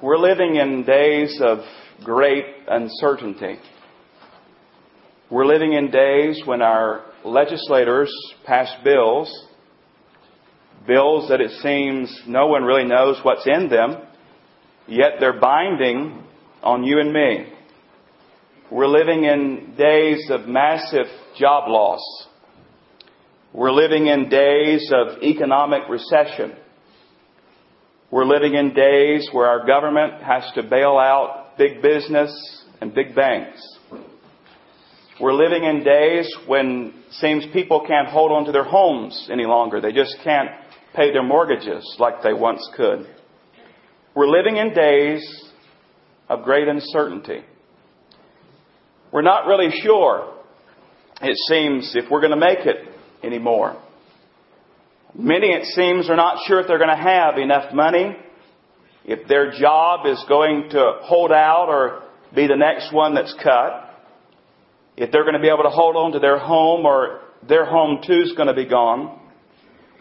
We're living in days of great uncertainty. We're living in days when our legislators pass bills that it seems no one really knows what's in them, yet they're binding on you and me. We're living in days of massive job loss. We're living in days of economic recession. We're living in days where our government has to bail out big business and big banks. We're living in days when it seems people can't hold on to their homes any longer. They just can't pay their mortgages like they once could. We're living in days of great uncertainty. We're not really sure, it seems, if we're going to make it anymore. Many, it seems, are not sure if they're going to have enough money, if their job is going to hold out or be the next one that's cut, if they're going to be able to hold on to their home or their home too is going to be gone.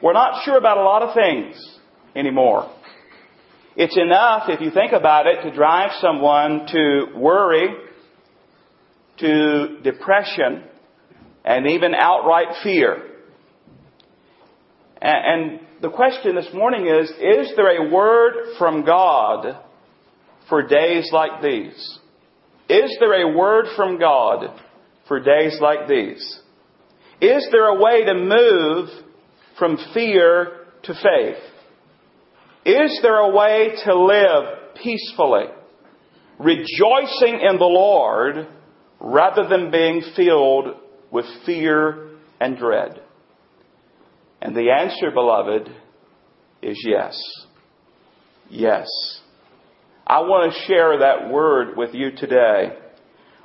We're not sure about a lot of things anymore. It's enough, if you think about it, to drive someone to worry, to depression, and even outright fear. And the question this morning is there a word from God for days like these? Is there a word from God for days like these? Is there a way to move from fear to faith? Is there a way to live peacefully, rejoicing in the Lord, rather than being filled with fear and dread? And the answer, beloved, is yes. Yes. I want to share that word with you today.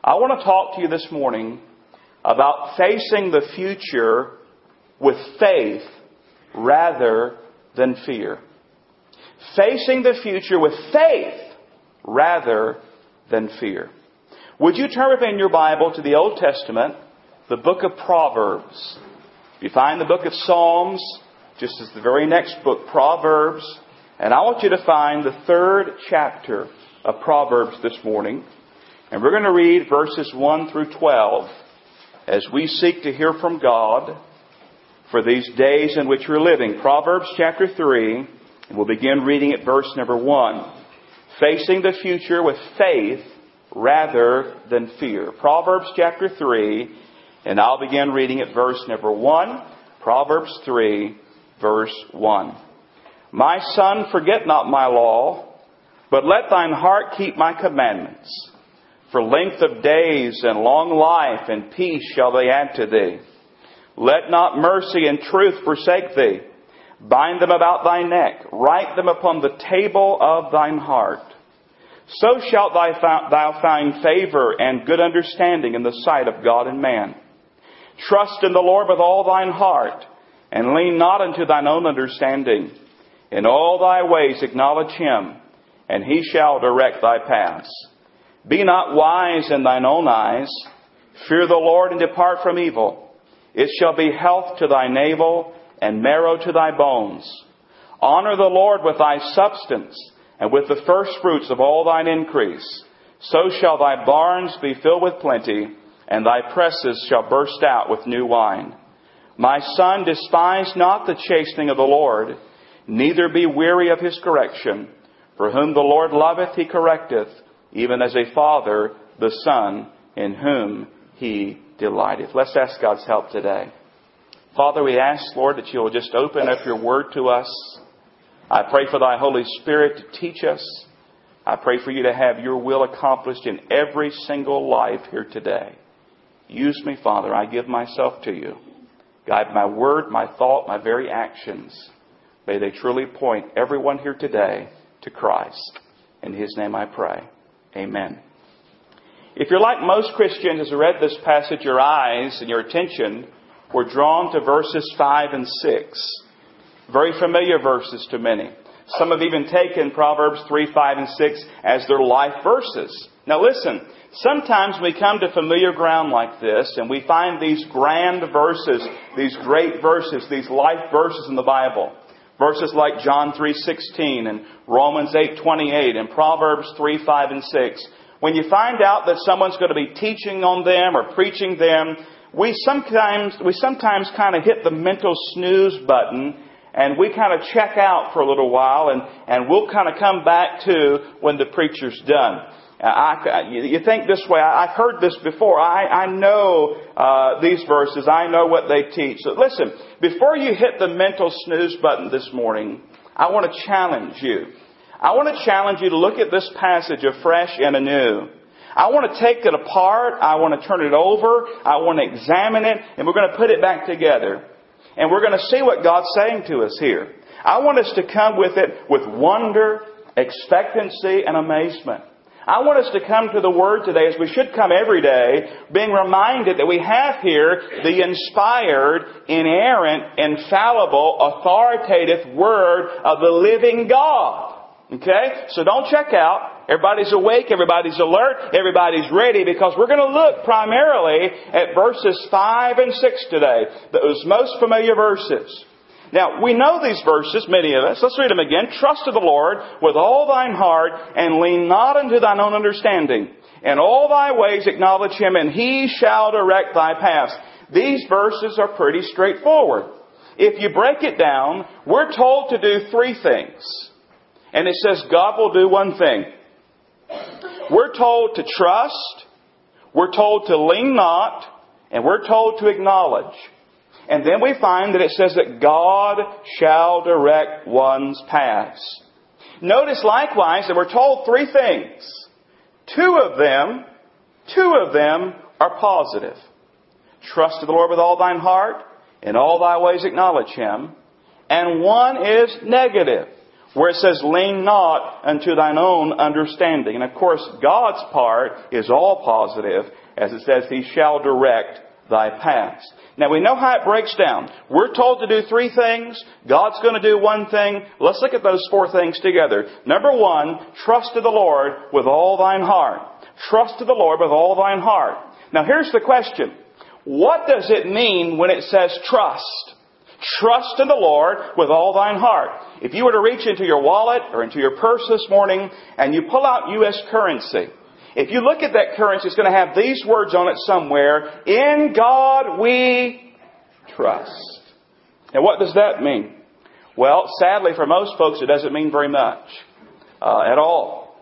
I want to talk to you this morning about facing the future with faith rather than fear. Facing the future with faith rather than fear. Would you turn with me in your Bible to the Old Testament, the book of Proverbs? You find the book of Psalms, just as the very next book, Proverbs. And I want you to find the third chapter of Proverbs this morning. And we're going to read verses 1 through 12 as we seek to hear from God for these days in which we're living. Proverbs chapter 3, and we'll begin reading at verse number 1. Facing the future with faith rather than fear. Proverbs chapter 3, and I'll begin reading at verse number 1. Proverbs 3, verse 1. My son, forget not my law, but let thine heart keep my commandments. For length of days and long life and peace shall they add to thee. Let not mercy and truth forsake thee. Bind them about thy neck. Write them upon the table of thine heart. So shalt thou find favor and good understanding in the sight of God and man. Trust in the Lord with all thine heart, and lean not unto thine own understanding. In all thy ways acknowledge him, and he shall direct thy paths. Be not wise in thine own eyes. Fear the Lord and depart from evil. It shall be health to thy navel and marrow to thy bones. Honor the Lord with thy substance and with the first fruits of all thine increase. So shall thy barns be filled with plenty, and thy presses shall burst out with new wine. My son, despise not the chastening of the Lord, neither be weary of his correction. For whom the Lord loveth, he correcteth, even as a father, the son, in whom he delighteth. Let's ask God's help today. Father, we ask, Lord, that you'll just open up your word to us. I pray for thy Holy Spirit to teach us. I pray for you to have your will accomplished in every single life here today. Use me, Father. I give myself to you. Guide my word, my thought, my very actions. May they truly point everyone here today to Christ. In his name I pray. Amen. If you're like most Christians, as I read this passage, your eyes and your attention were drawn to verses 5 and 6. Very familiar verses to many. Some have even taken Proverbs 3, 5, and 6 as their life verses. Now listen, sometimes we come to familiar ground like this and we find these grand verses, these great verses, these life verses in the Bible. Verses like John 3:16 and Romans 8:28 and Proverbs 3:5 and 6. When you find out that someone's going to be teaching on them or preaching them, we sometimes kind of hit the mental snooze button, and we kind of check out for a little while, and we'll kind of come back to when the preacher's done. You think this way, I've heard this before, I know these verses, I know what they teach. So listen, before you hit the mental snooze button this morning, I want to challenge you. I want to challenge you to look at this passage afresh and anew. I want to take it apart, I want to turn it over, I want to examine it, and we're going to put it back together. And we're going to see what God's saying to us here. I want us to come with it with wonder, expectancy, and amazement. I want us to come to the Word today, as we should come every day, being reminded that we have here the inspired, inerrant, infallible, authoritative Word of the living God. Okay? So don't check out. Everybody's awake. Everybody's alert. Everybody's ready, because we're going to look primarily at verses 5 and 6 today, those most familiar verses. Now, we know these verses, many of us. Let's read them again. Trust in the Lord with all thine heart, and lean not unto thine own understanding. In all thy ways acknowledge Him, and He shall direct thy paths. These verses are pretty straightforward. If you break it down, we're told to do three things. And it says God will do one thing. We're told to trust, we're told to lean not, and we're told to acknowledge. And then we find that it says that God shall direct one's paths. Notice likewise that we're told three things. Two of them are positive. Trust in the Lord with all thine heart, in all thy ways acknowledge Him. And one is negative, where it says, lean not unto thine own understanding. And of course, God's part is all positive, as it says, He shall direct thy paths. Now, we know how it breaks down. We're told to do three things. God's going to do one thing. Let's look at those four things together. Number one, trust in the Lord with all thine heart. Trust in the Lord with all thine heart. Now, here's the question. What does it mean when it says trust? Trust in the Lord with all thine heart. If you were to reach into your wallet or into your purse this morning and you pull out U.S. currency, if you look at that currency, it's going to have these words on it somewhere. In God we trust. Now, what does that mean? Well, sadly for most folks, it doesn't mean very much at all.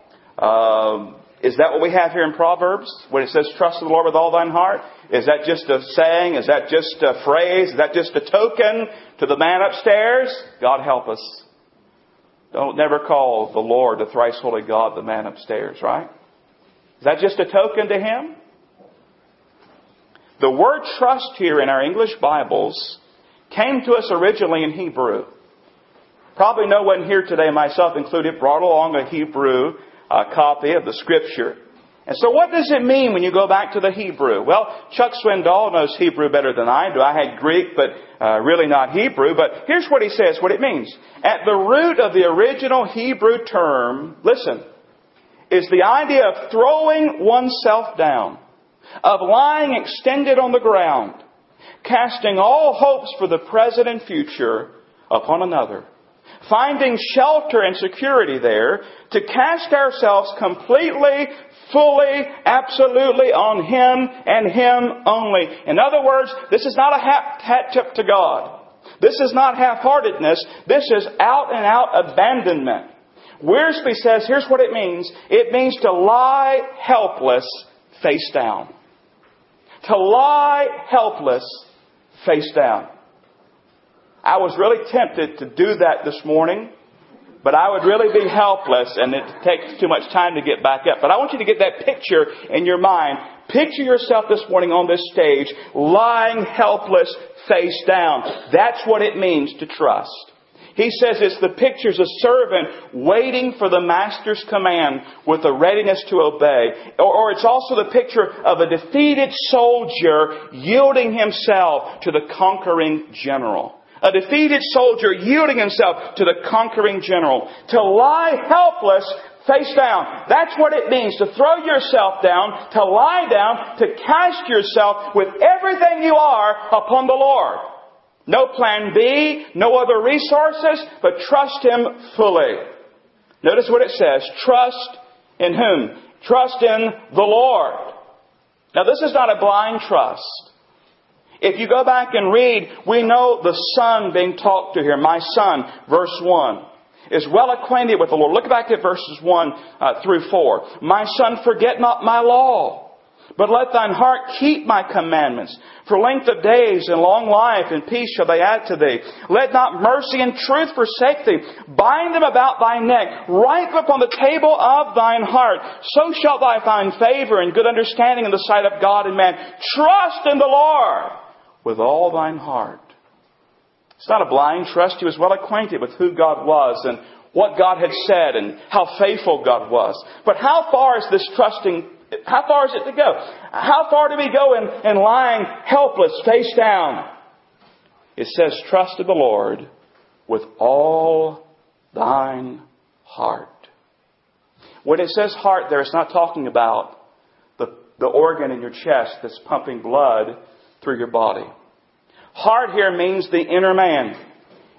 Is that what we have here in Proverbs when it says trust in the Lord with all thine heart? Is that just a saying? Is that just a phrase? Is that just a token to the man upstairs? God help us. Don't never call the Lord, the thrice holy God, the man upstairs, right? Is that just a token to Him? The word trust here in our English Bibles came to us originally in Hebrew. Probably no one here today, myself included, brought along a Hebrew copy of the Scripture. And so what does it mean when you go back to the Hebrew? Well, Chuck Swindoll knows Hebrew better than I do. I had Greek, but really not Hebrew. But here's what he says, what it means. At the root of the original Hebrew term, listen, is the idea of throwing oneself down, of lying extended on the ground, casting all hopes for the present and future upon another, finding shelter and security there, to cast ourselves completely, fully, absolutely on Him and Him only. In other words, this is not a hat tip to God. This is not half-heartedness. This is out-and-out abandonment. Wearsby says, here's what it means. It means to lie helpless face down. To lie helpless face down. I was really tempted to do that this morning, but I would really be helpless, and it takes too much time to get back up. But I want you to get that picture in your mind. Picture yourself this morning on this stage, lying helpless face down. That's what it means to trust. He says it's the pictures of servant waiting for the master's command with a readiness to obey. Or it's also the picture of a defeated soldier yielding himself to the conquering general. A defeated soldier yielding himself to the conquering general. To lie helpless face down. That's what it means to throw yourself down, to lie down, to cast yourself with everything you are upon the Lord. No plan B, no other resources, but trust Him fully. Notice what it says. Trust in whom? Trust in the Lord. Now, this is not a blind trust. If you go back and read, we know the son being talked to here. My son, verse 1, is well acquainted with the Lord. Look back at verses 1 through 4. My son, forget not my law, but let thine heart keep my commandments. For length of days and long life and peace shall they add to thee. Let not mercy and truth forsake thee. Bind them about thy neck. Write them upon the table of thine heart. So shalt thou find favor and good understanding in the sight of God and man. Trust in the Lord with all thine heart. It's not a blind trust. He was well acquainted with who God was and what God had said and how faithful God was. But how far is this trusting? How far is it to go? How far do we go in lying helpless, face down? It says, trust in the Lord with all thine heart. When it says heart there, it's not talking about the organ in your chest that's pumping blood through your body. Heart here means the inner man.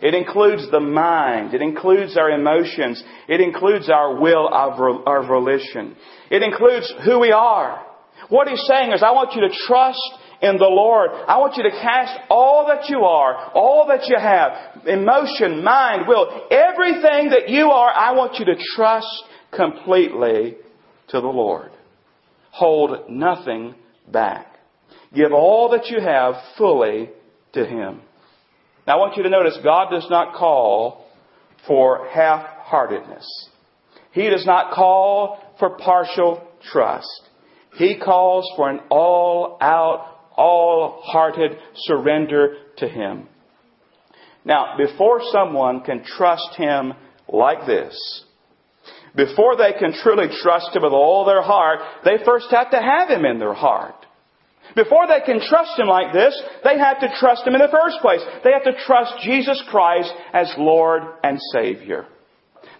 It includes the mind. It includes our emotions. It includes our will, our volition. It includes who we are. What He's saying is, I want you to trust in the Lord. I want you to cast all that you are, all that you have, emotion, mind, will, everything that you are, I want you to trust completely to the Lord. Hold nothing back. Give all that you have fully to Him. Now, I want you to notice God does not call for half-heartedness. He does not call for partial trust. He calls for an all-out, all-hearted surrender to Him. Now, before someone can trust Him like this, before they can truly trust Him with all their heart, they first have to have Him in their heart. Before they can trust Him like this, they have to trust Him in the first place. They have to trust Jesus Christ as Lord and Savior.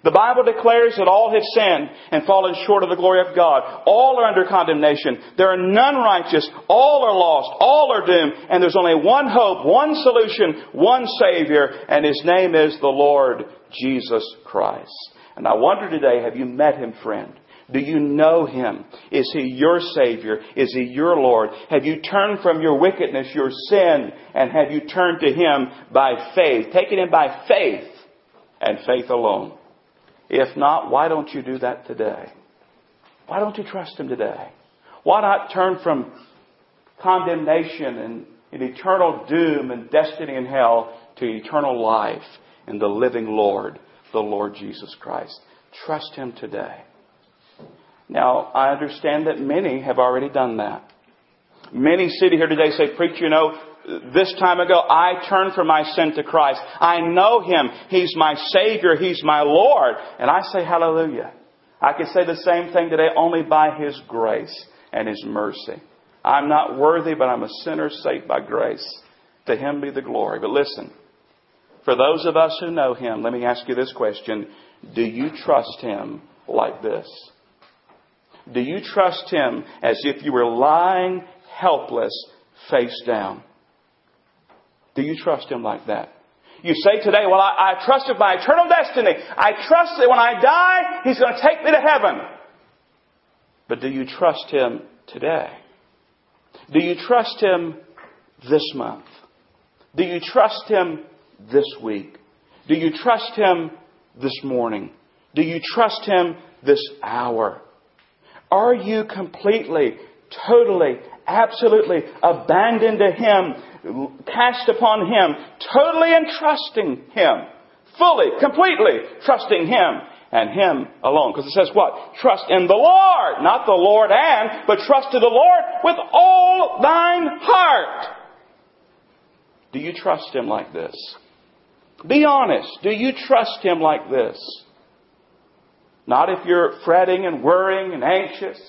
The Bible declares that all have sinned and fallen short of the glory of God. All are under condemnation. There are none righteous. All are lost. All are doomed. And there's only one hope, one solution, one Savior, and His name is the Lord Jesus Christ. And I wonder today, have you met Him, friend? Do you know Him? Is He your Savior? Is He your Lord? Have you turned from your wickedness, your sin, and have you turned to Him by faith? Taking Him by faith and faith alone. If not, why don't you do that today? Why don't you trust Him today? Why not turn from condemnation and eternal doom and destiny in hell to eternal life in the living Lord, the Lord Jesus Christ? Trust Him today. Now, I understand that many have already done that. Many sitting here today say, Preacher, this time ago, I turned from my sin to Christ. I know Him. He's my Savior. He's my Lord. And I say, hallelujah. I could say the same thing today only by His grace and His mercy. I'm not worthy, but I'm a sinner saved by grace. To Him be the glory. But listen, for those of us who know Him, let me ask you this question. Do you trust Him like this? Do you trust Him as if you were lying helpless, face down? Do you trust Him like that? You say today, well, I trusted my eternal destiny. I trust that when I die, He's going to take me to heaven. But do you trust Him today? Do you trust Him this month? Do you trust Him this week? Do you trust Him this morning? Do you trust Him this hour? Are you completely, totally, absolutely abandoned to Him, cast upon Him, totally entrusting Him, fully, completely trusting Him and Him alone? Because it says what? Trust in the Lord, not the Lord and, but trust in the Lord with all thine heart. Do you trust Him like this? Be honest. Do you trust Him like this? Not if you're fretting and worrying and anxious.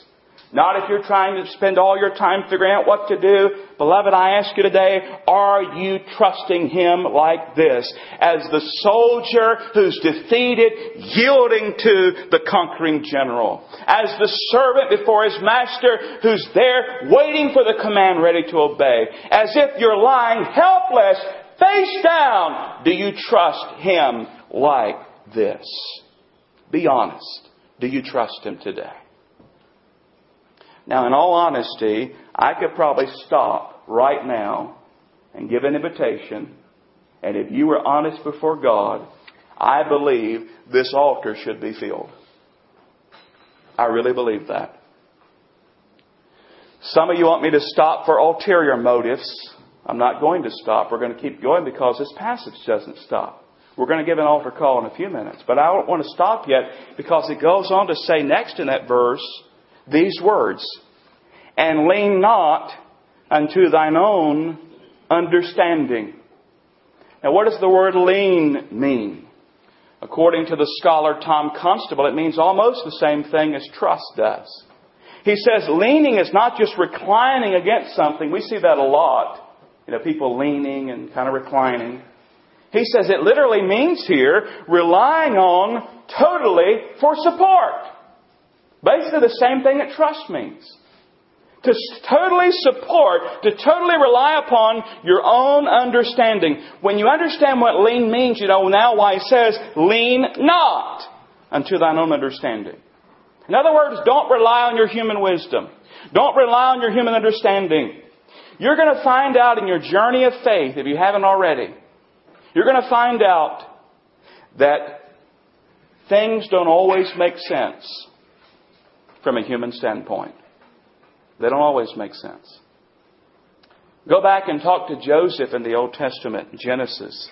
Not if you're trying to spend all your time figuring out what to do. Beloved, I ask you today, are you trusting Him like this? As the soldier who's defeated, yielding to the conquering general. As the servant before his master who's there waiting for the command ready to obey. As if you're lying helpless, face down, do you trust Him like this? Be honest. Do you trust Him today? Now, in all honesty, I could probably stop right now and give an invitation. And if you were honest before God, I believe this altar should be filled. I really believe that. Some of you want me to stop for ulterior motives. I'm not going to stop. We're going to keep going because this passage doesn't stop. We're going to give an altar call in a few minutes. But I don't want to stop yet because it goes on to say next in that verse these words. And lean not unto thine own understanding. Now, what does the word lean mean? According to the scholar Tom Constable, it means almost the same thing as trust does. He says leaning is not just reclining against something. We see that a lot. You know, people leaning and kind of reclining. He says it literally means here relying on totally for support. Basically the same thing that trust means. To totally support, to totally rely upon your own understanding. When you understand what lean means, you know now why it says, lean not unto thine own understanding. In other words, don't rely on your human wisdom. Don't rely on your human understanding. You're going to find out in your journey of faith, if you haven't already, you're going to find out that things don't always make sense from a human standpoint. They don't always make sense. Go back and talk to Joseph in the Old Testament, Genesis.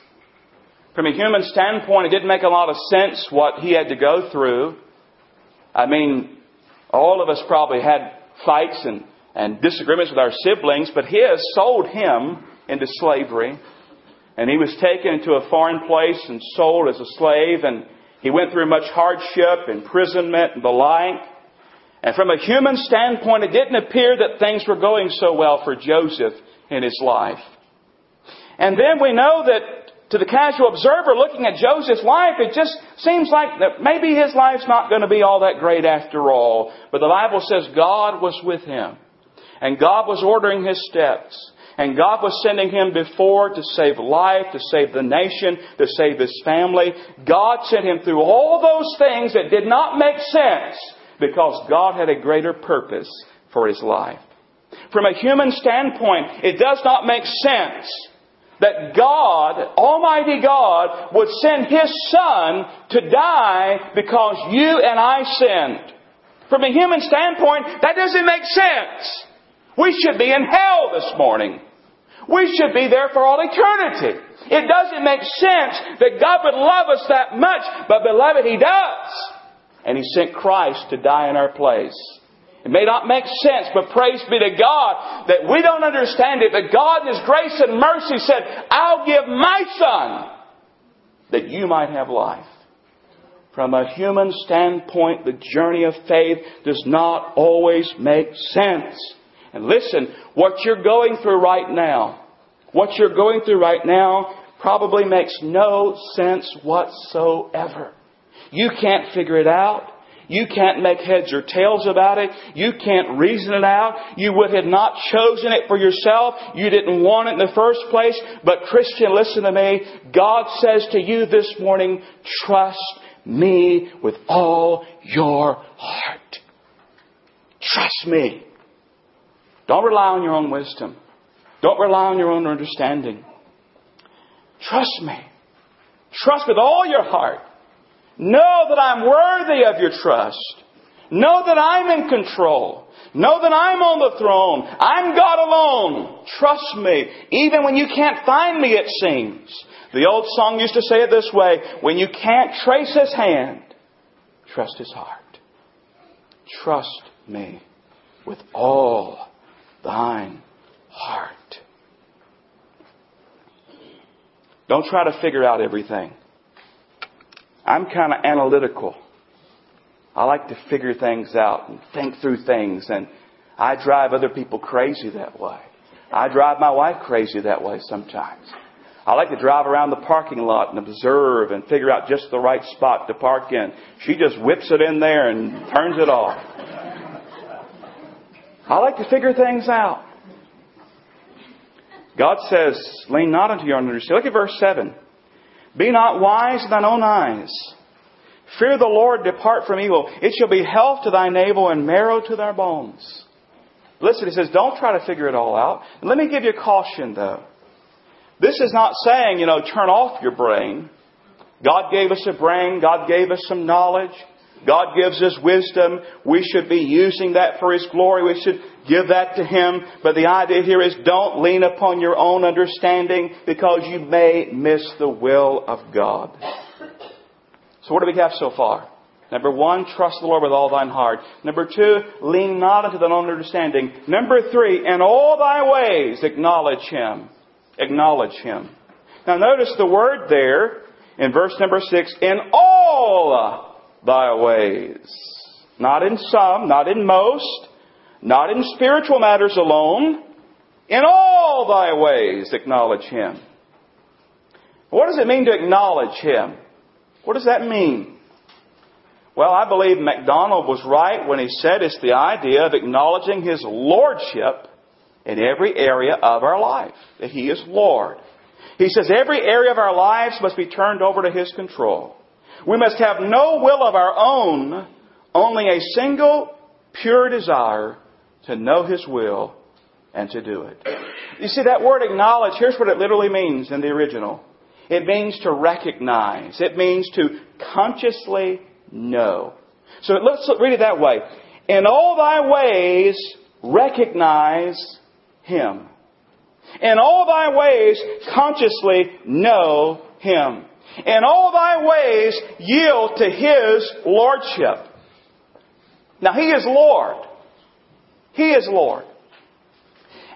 From a human standpoint, it didn't make a lot of sense what he had to go through. I mean, all of us probably had fights and disagreements with our siblings, but his sold him into slavery. And he was taken into a foreign place and sold as a slave. And he went through much hardship, imprisonment, and the like. And from a human standpoint, it didn't appear that things were going so well for Joseph in his life. And then we know that to the casual observer looking at Joseph's life, it just seems like that maybe his life's not going to be all that great after all. But the Bible says God was with him. And God was ordering his steps. And God was sending him before to save life, to save the nation, to save his family. God sent him through all those things that did not make sense, because God had a greater purpose for his life. From a human standpoint, it does not make sense that God, Almighty God, would send His Son to die because you and I sinned. From a human standpoint, that doesn't make sense. We should be in hell this morning. We should be there for all eternity. It doesn't make sense that God would love us that much, but beloved, He does. And He sent Christ to die in our place. It may not make sense, but praise be to God that we don't understand it. But God in His grace and mercy said, I'll give my Son that you might have life. From a human standpoint, the journey of faith does not always make sense. And listen, what you're going through right now, probably makes no sense whatsoever. You can't figure it out. You can't make heads or tails about it. You can't reason it out. You would have not chosen it for yourself. You didn't want it in the first place. But Christian, listen to me. God says to you this morning, trust me with all your heart. Trust me. Don't rely on your own wisdom. Don't rely on your own understanding. Trust me. Trust with all your heart. Know that I'm worthy of your trust. Know that I'm in control. Know that I'm on the throne. I'm God alone. Trust me. Even when you can't find me, it seems. The old song used to say it this way. When you can't trace His hand, trust His heart. Trust me with all thine heart. Don't try to figure out everything. I'm kind of analytical. I like to figure things out and think through things. And I drive other people crazy that way. I drive my wife crazy that way sometimes. I like to drive around the parking lot and observe and figure out just the right spot to park in. She just whips it in there and turns it off. I like to figure things out. God says, lean not unto your own understanding. Look at verse 7. Be not wise in thine own eyes. Fear the Lord, depart from evil. It shall be health to thy navel and marrow to thy bones. Listen, he says, don't try to figure it all out. Let me give you a caution, though. This is not saying, turn off your brain. God gave us a brain. God gave us some knowledge. God gives us wisdom. We should be using that for His glory. We should give that to Him. But the idea here is don't lean upon your own understanding because you may miss the will of God. So what do we have so far? Number one, trust the Lord with all thine heart. Number two, lean not unto thine own understanding. Number three, in all thy ways acknowledge Him. Acknowledge Him. Now notice the word there in verse number 6, in all thy ways. Not in some, not in most, not in spiritual matters alone. In all thy ways acknowledge Him. What does it mean to acknowledge Him? What does that mean? Well, I believe MacDonald was right when he said it's the idea of acknowledging His Lordship in every area of our life. That He is Lord. He says every area of our lives must be turned over to His control. We must have no will of our own, only a single pure desire to know His will and to do it. You see, that word acknowledge, here's what it literally means in the original. It means to recognize. It means to consciously know. So let's read it that way. In all thy ways, recognize Him. In all thy ways, consciously know Him. In all thy ways, yield to His Lordship. Now, He is Lord. He is Lord.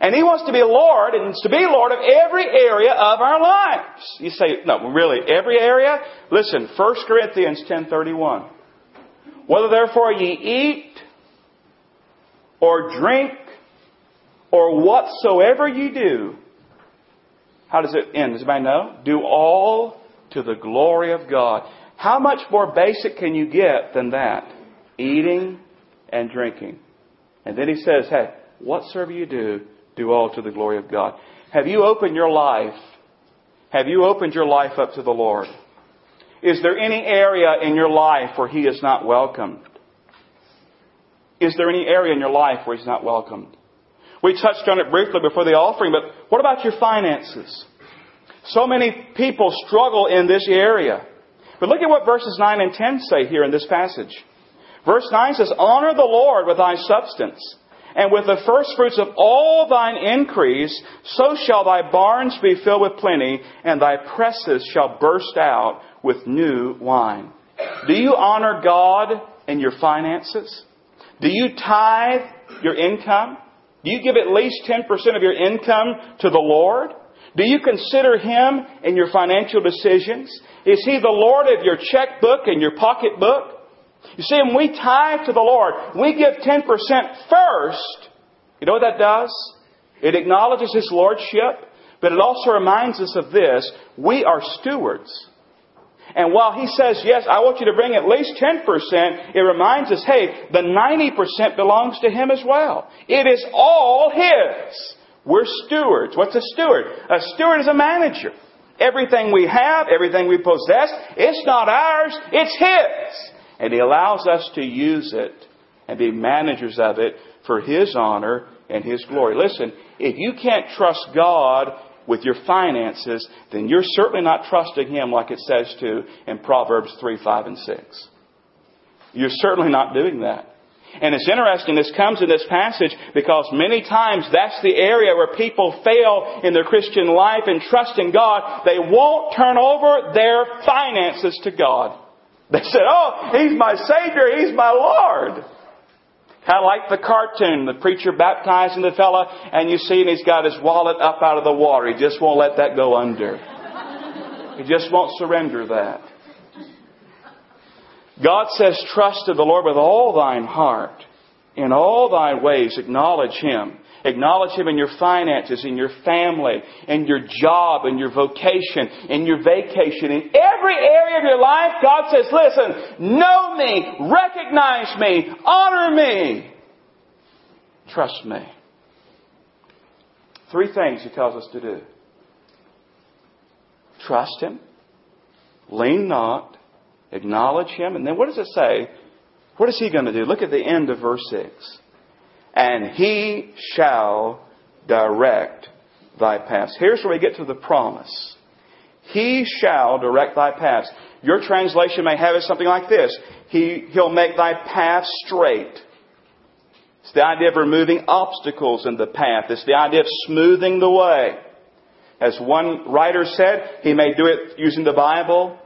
And He wants to be Lord, and to be Lord of every area of our lives. You say, no, really, every area? Listen, 1 Corinthians 10:31. Whether therefore ye eat, or drink, or whatsoever ye do. How does it end? Does anybody know? Do all to the glory of God. How much more basic can you get than that? Eating and drinking. And then he says, hey, whatsoever you do, do all to the glory of God. Have you opened your life? Have you opened your life up to the Lord? Is there any area in your life where He is not welcomed? Is there any area in your life where He's not welcomed? We touched on it briefly before the offering, but what about your finances? So many people struggle in this area. But look at what verses 9 and 10 say here in this passage. Verse 9 says, honor the Lord with thy substance, and with the first fruits of all thine increase, so shall thy barns be filled with plenty, and thy presses shall burst out with new wine. Do you honor God in your finances? Do you tithe your income? Do you give at least 10% of your income to the Lord? Do you consider Him in your financial decisions? Is He the Lord of your checkbook and your pocketbook? You see, when we tithe to the Lord, we give 10% first. You know what that does? It acknowledges His Lordship, but it also reminds us of this. We are stewards. And while He says, yes, I want you to bring at least 10%, it reminds us, hey, the 90% belongs to Him as well. It is all His. We're stewards. What's a steward? A steward is a manager. Everything we have, everything we possess, it's not ours, it's His. And He allows us to use it and be managers of it for His honor and His glory. Listen, if you can't trust God with your finances, then you're certainly not trusting Him like it says to in Proverbs 3, 5, and 6. You're certainly not doing that. And it's interesting, this comes in this passage because many times that's the area where people fail in their Christian life and trusting God. They won't turn over their finances to God. They said, oh, He's my Savior, He's my Lord. Kind of like the cartoon, the preacher baptizing the fella, and you see, and he's got his wallet up out of the water. He just won't let that go under. He just won't surrender that. God says, trust in the Lord with all thine heart. In all thy ways, acknowledge Him. Acknowledge Him in your finances, in your family, in your job, in your vocation, in your vacation. In every area of your life, God says, listen, know me, recognize me, honor me, trust me. Three things he tells us to do. Trust him. Lean not. Acknowledge him. And then what does it say? What is he going to do? Look at the end of verse 6. And he shall direct thy paths. Here's where we get to the promise. He shall direct thy paths. Your translation may have it something like this. He'll make thy path straight. It's the idea of removing obstacles in the path. It's the idea of smoothing the way. As one writer said, he may do it using the Bible.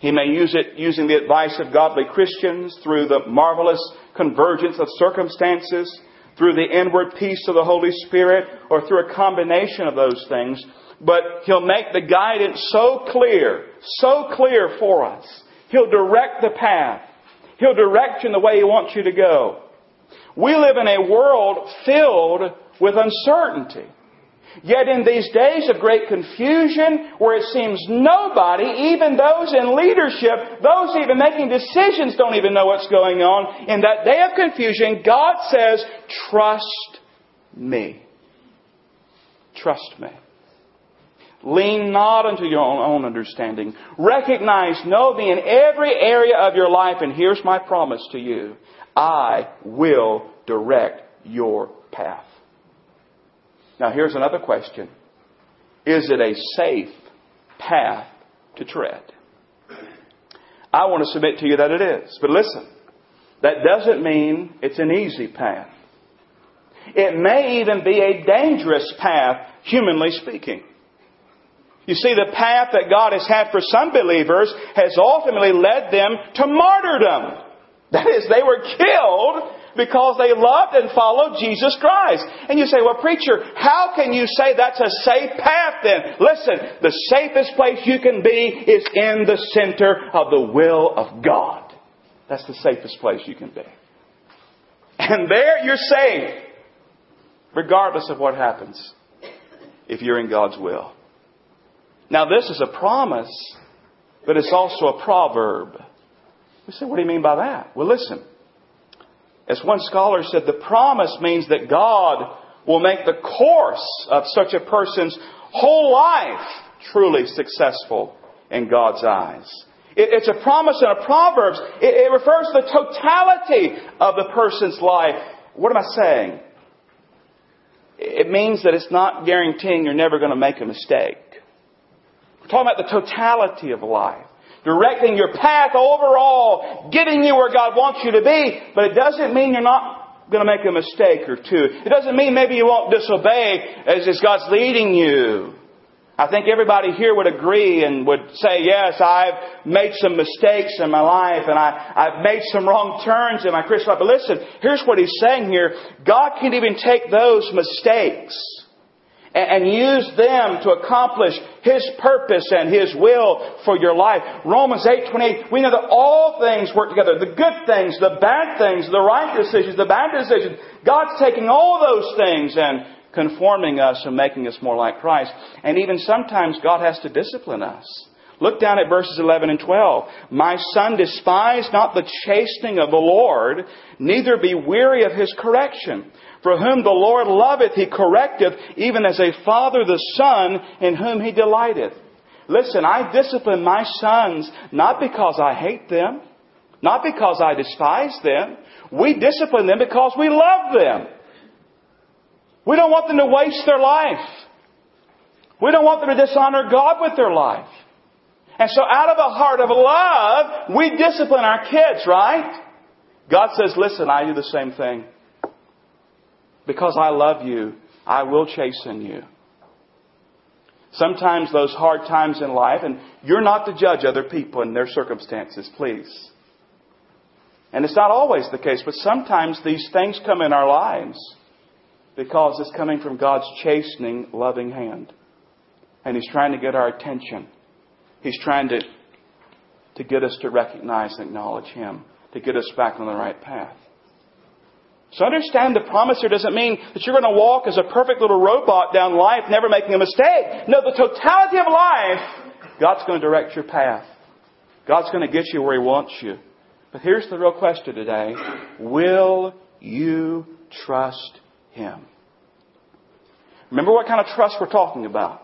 He may use it using the advice of godly Christians through the marvelous convergence of circumstances, through the inward peace of the Holy Spirit, or through a combination of those things. But he'll make the guidance so clear for us. He'll direct the path. He'll direct you in the way he wants you to go. We live in a world filled with uncertainty. Yet in these days of great confusion, where it seems nobody, even those in leadership, those even making decisions don't even know what's going on, in that day of confusion, God says, trust me. Trust me. Lean not unto your own understanding. Recognize, know me in every area of your life. And here's my promise to you. I will direct your path. Now here's another question. Is it a safe path to tread? I want to submit to you that it is. But listen, that doesn't mean it's an easy path. It may even be a dangerous path, humanly speaking. You see, the path that God has had for some believers has ultimately led them to martyrdom. That is, they were killed because they loved and followed Jesus Christ. And you say, well, preacher, how can you say that's a safe path then? Listen, the safest place you can be is in the center of the will of God. That's the safest place you can be. And there you're safe, regardless of what happens, if you're in God's will. Now, this is a promise, but it's also a proverb. We say, what do you mean by that? Well, listen. As one scholar said, the promise means that God will make the course of such a person's whole life truly successful in God's eyes. It's a promise in a Proverbs. It refers to the totality of the person's life. What am I saying? It means that it's not guaranteeing you're never going to make a mistake. We're talking about the totality of life. Directing your path overall. Getting you where God wants you to be. But it doesn't mean you're not going to make a mistake or two. It doesn't mean maybe you won't disobey as God's leading you. I think everybody here would agree and would say, yes, I've made some mistakes in my life and I've made some wrong turns in my Christian life. But listen, here's what he's saying here. God can even take those mistakes and use them to accomplish His purpose and His will for your life. Romans 8:28. We know that all things work together. The good things, the right decisions, the bad decisions. God's taking all those things and conforming us and making us more like Christ. And even sometimes God has to discipline us. Look down at verses 11 and 12. My son, despise not the chastening of the Lord, neither be weary of His correction. For whom the Lord loveth, He correcteth, even as a father the son in whom He delighteth. Listen, I discipline my sons not because I hate them, not because I despise them. We discipline them because we love them. We don't want them to waste their life. We don't want them to dishonor God with their life. And so out of a heart of love, we discipline our kids, right? God says, listen, I do the same thing. Because I love you, I will chasten you. Sometimes those hard times in life, and you're not to judge other people and their circumstances, please. And it's not always the case, but sometimes these things come in our lives because it's coming from God's chastening, loving hand. And He's trying to get our attention. He's trying to get us to recognize and acknowledge Him, to get us back on the right path. So understand the promise here doesn't mean that you're going to walk as a perfect little robot down life, never making a mistake. No, the totality of life, God's going to direct your path. God's going to get you where He wants you. But here's the real question today. Will you trust Him? Remember what kind of trust we're talking about.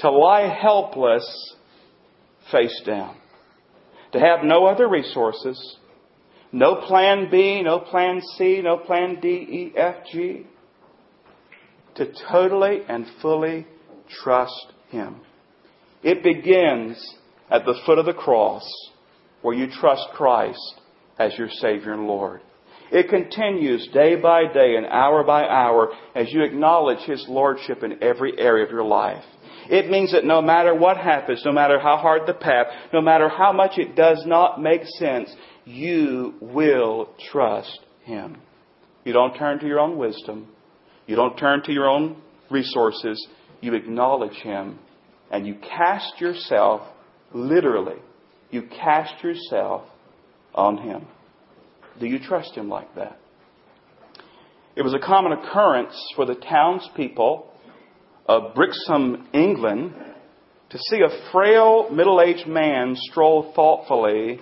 To lie helpless face down. To have no other resources. No plan B, no plan C, no plan D, E, F, G. To totally and fully trust Him. It begins at the foot of the cross where you trust Christ as your Savior and Lord. It continues day by day and hour by hour as you acknowledge His Lordship in every area of your life. It means that no matter what happens, no matter how hard the path, no matter how much it does not make sense, you will trust Him. You don't turn to your own wisdom. You don't turn to your own resources. You acknowledge Him and you cast yourself, literally, you cast yourself on Him. Do you trust Him like that? It was a common occurrence for the townspeople of Brixham, England, to see a frail, middle-aged man stroll thoughtfully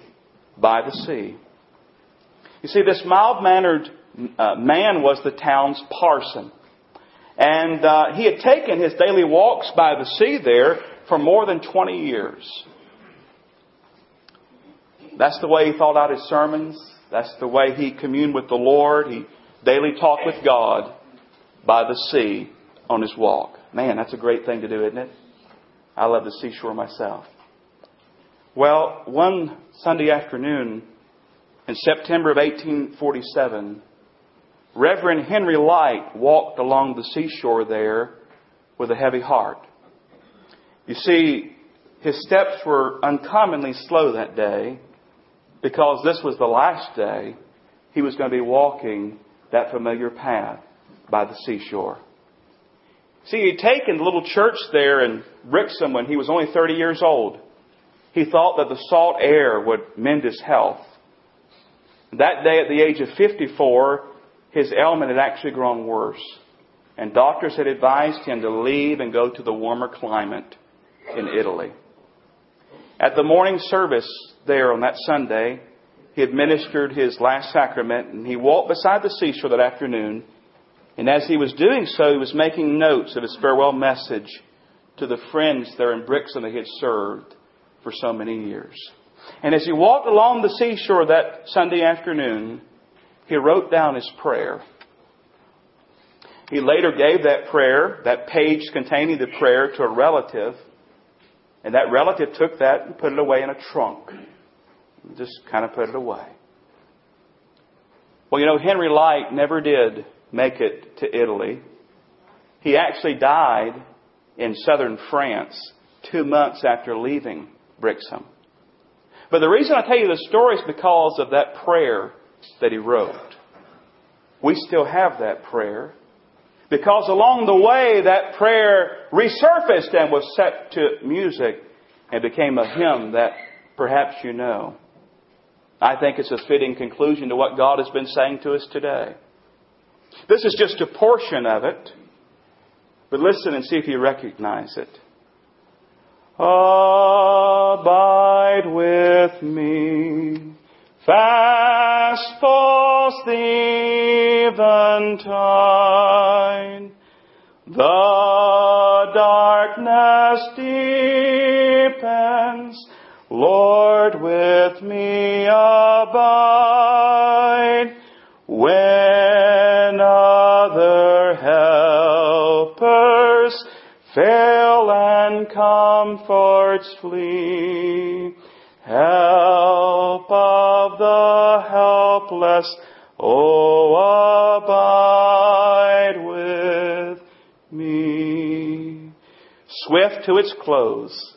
by the sea. You see, this mild-mannered man was the town's parson. And he had taken his daily walks by the sea there for more than 20 years. That's the way he thought out his sermons. That's the way he communed with the Lord. He daily talked with God by the sea on his walk. Man, that's a great thing to do, isn't it? I love the seashore myself. Well, one Sunday afternoon in September of 1847, Reverend Henry Light walked along the seashore there with a heavy heart. You see, his steps were uncommonly slow that day because this was the last day he was going to be walking that familiar path by the seashore. See, he'd taken the little church there in Brixham when he was only 30 years old. He thought that the salt air would mend his health. That day at the age of 54, his ailment had actually grown worse. And doctors had advised him to leave and go to the warmer climate in Italy. At the morning service there on that Sunday, he administered his last sacrament and he walked beside the seashore that afternoon. And as he was doing so, he was making notes of his farewell message to the friends there in Brixham that he had served for so many years. And as he walked along the seashore that Sunday afternoon, he wrote down his prayer. He later gave that prayer, that page containing the prayer, to a relative. And that relative took that and put it away in a trunk. Just kind of put it away. Well, you know, Henry Light never did make it to Italy. He actually died in southern France 2 months after leaving Brixham. But the reason I tell you the story is because of that prayer that he wrote. We still have that prayer because along the way that prayer resurfaced and was set to music and became a hymn that perhaps you know. I think it's a fitting conclusion to what God has been saying to us today. This is just a portion of it, but listen and see if you recognize it. Abide with me, fast falls the eventide, the darkness deepens, Lord, with me abide, when other helpers fail and comforts flee. Help of the helpless, oh, abide with me. Swift to its close,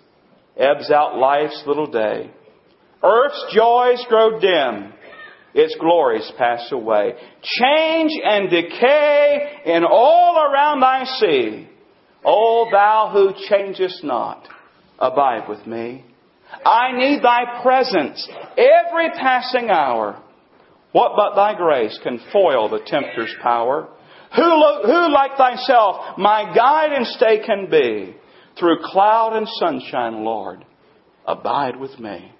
ebbs out life's little day. Earth's joys grow dim, its glories pass away. Change and decay in all around I see. O Thou who changest not, abide with me. I need Thy presence every passing hour. What but Thy grace can foil the tempter's power? Who like Thyself my guide and stay can be? Through cloud and sunshine, Lord, abide with me.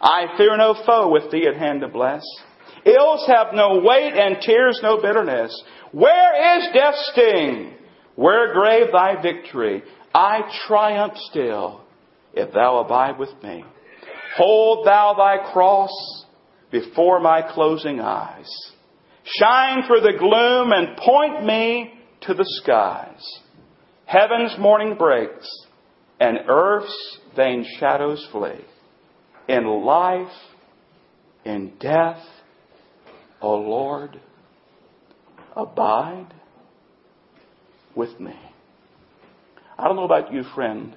I fear no foe with Thee at hand to bless. Ills have no weight and tears no bitterness. Where is death's sting? Where, grave, thy victory? I triumph still, if thou abide with me. Hold thou thy cross before my closing eyes. Shine through the gloom and point me to the skies. Heaven's morning breaks and earth's vain shadows flee. In life, in death, O Lord, abide with me. I don't know about you, friend,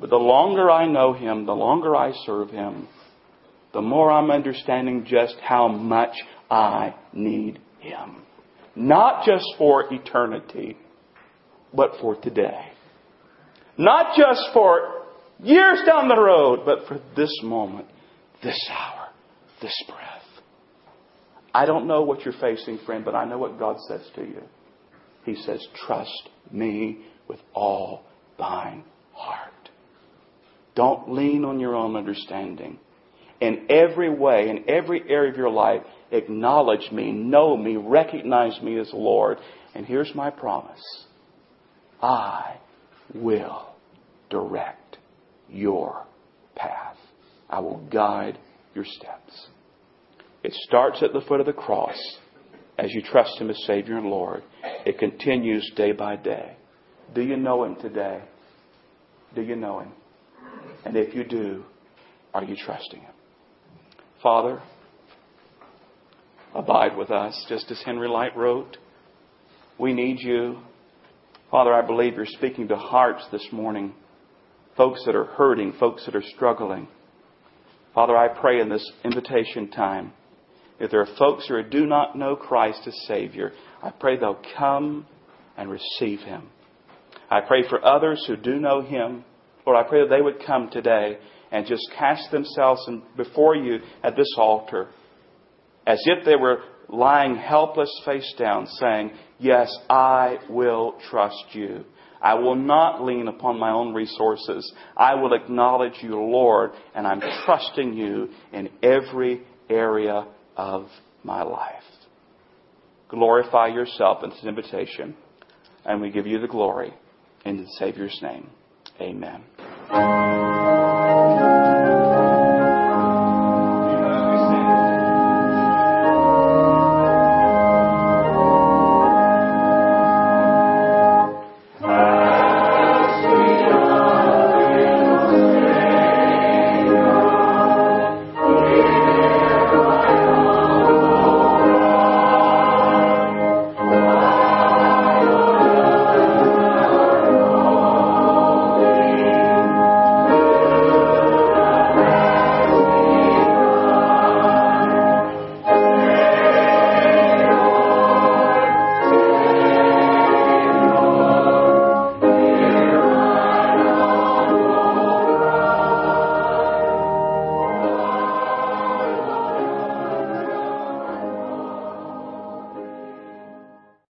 but the longer I know Him, the longer I serve Him, the more I'm understanding just how much I need Him. Not just for eternity, but for today. Not just for years down the road, but for this moment, this hour, this breath. I don't know what you're facing, friend, but I know what God says to you. He says, trust me with all thine heart. Don't lean on your own understanding. In every way, in every area of your life, acknowledge me, know me, recognize me as Lord. And here's my promise. I will direct your path. I will guide your steps. It starts at the foot of the cross as you trust Him as Savior and Lord. It continues day by day. Do you know Him today? Do you know Him? And if you do, are you trusting Him? Father, abide with us, just as Henry Light wrote. We need you. Father, I believe you're speaking to hearts this morning. Folks that are hurting, folks that are struggling. Father, I pray in this invitation time, if there are folks who do not know Christ as Savior, I pray they'll come and receive Him. I pray for others who do know Him. Lord, I pray that they would come today and just cast themselves before you at this altar as if they were lying helpless face down, saying, yes, I will trust you. I will not lean upon my own resources. I will acknowledge you, Lord, and I'm trusting you in every area of my life. Glorify yourself in this invitation, and we give you the glory in the Savior's name. Amen.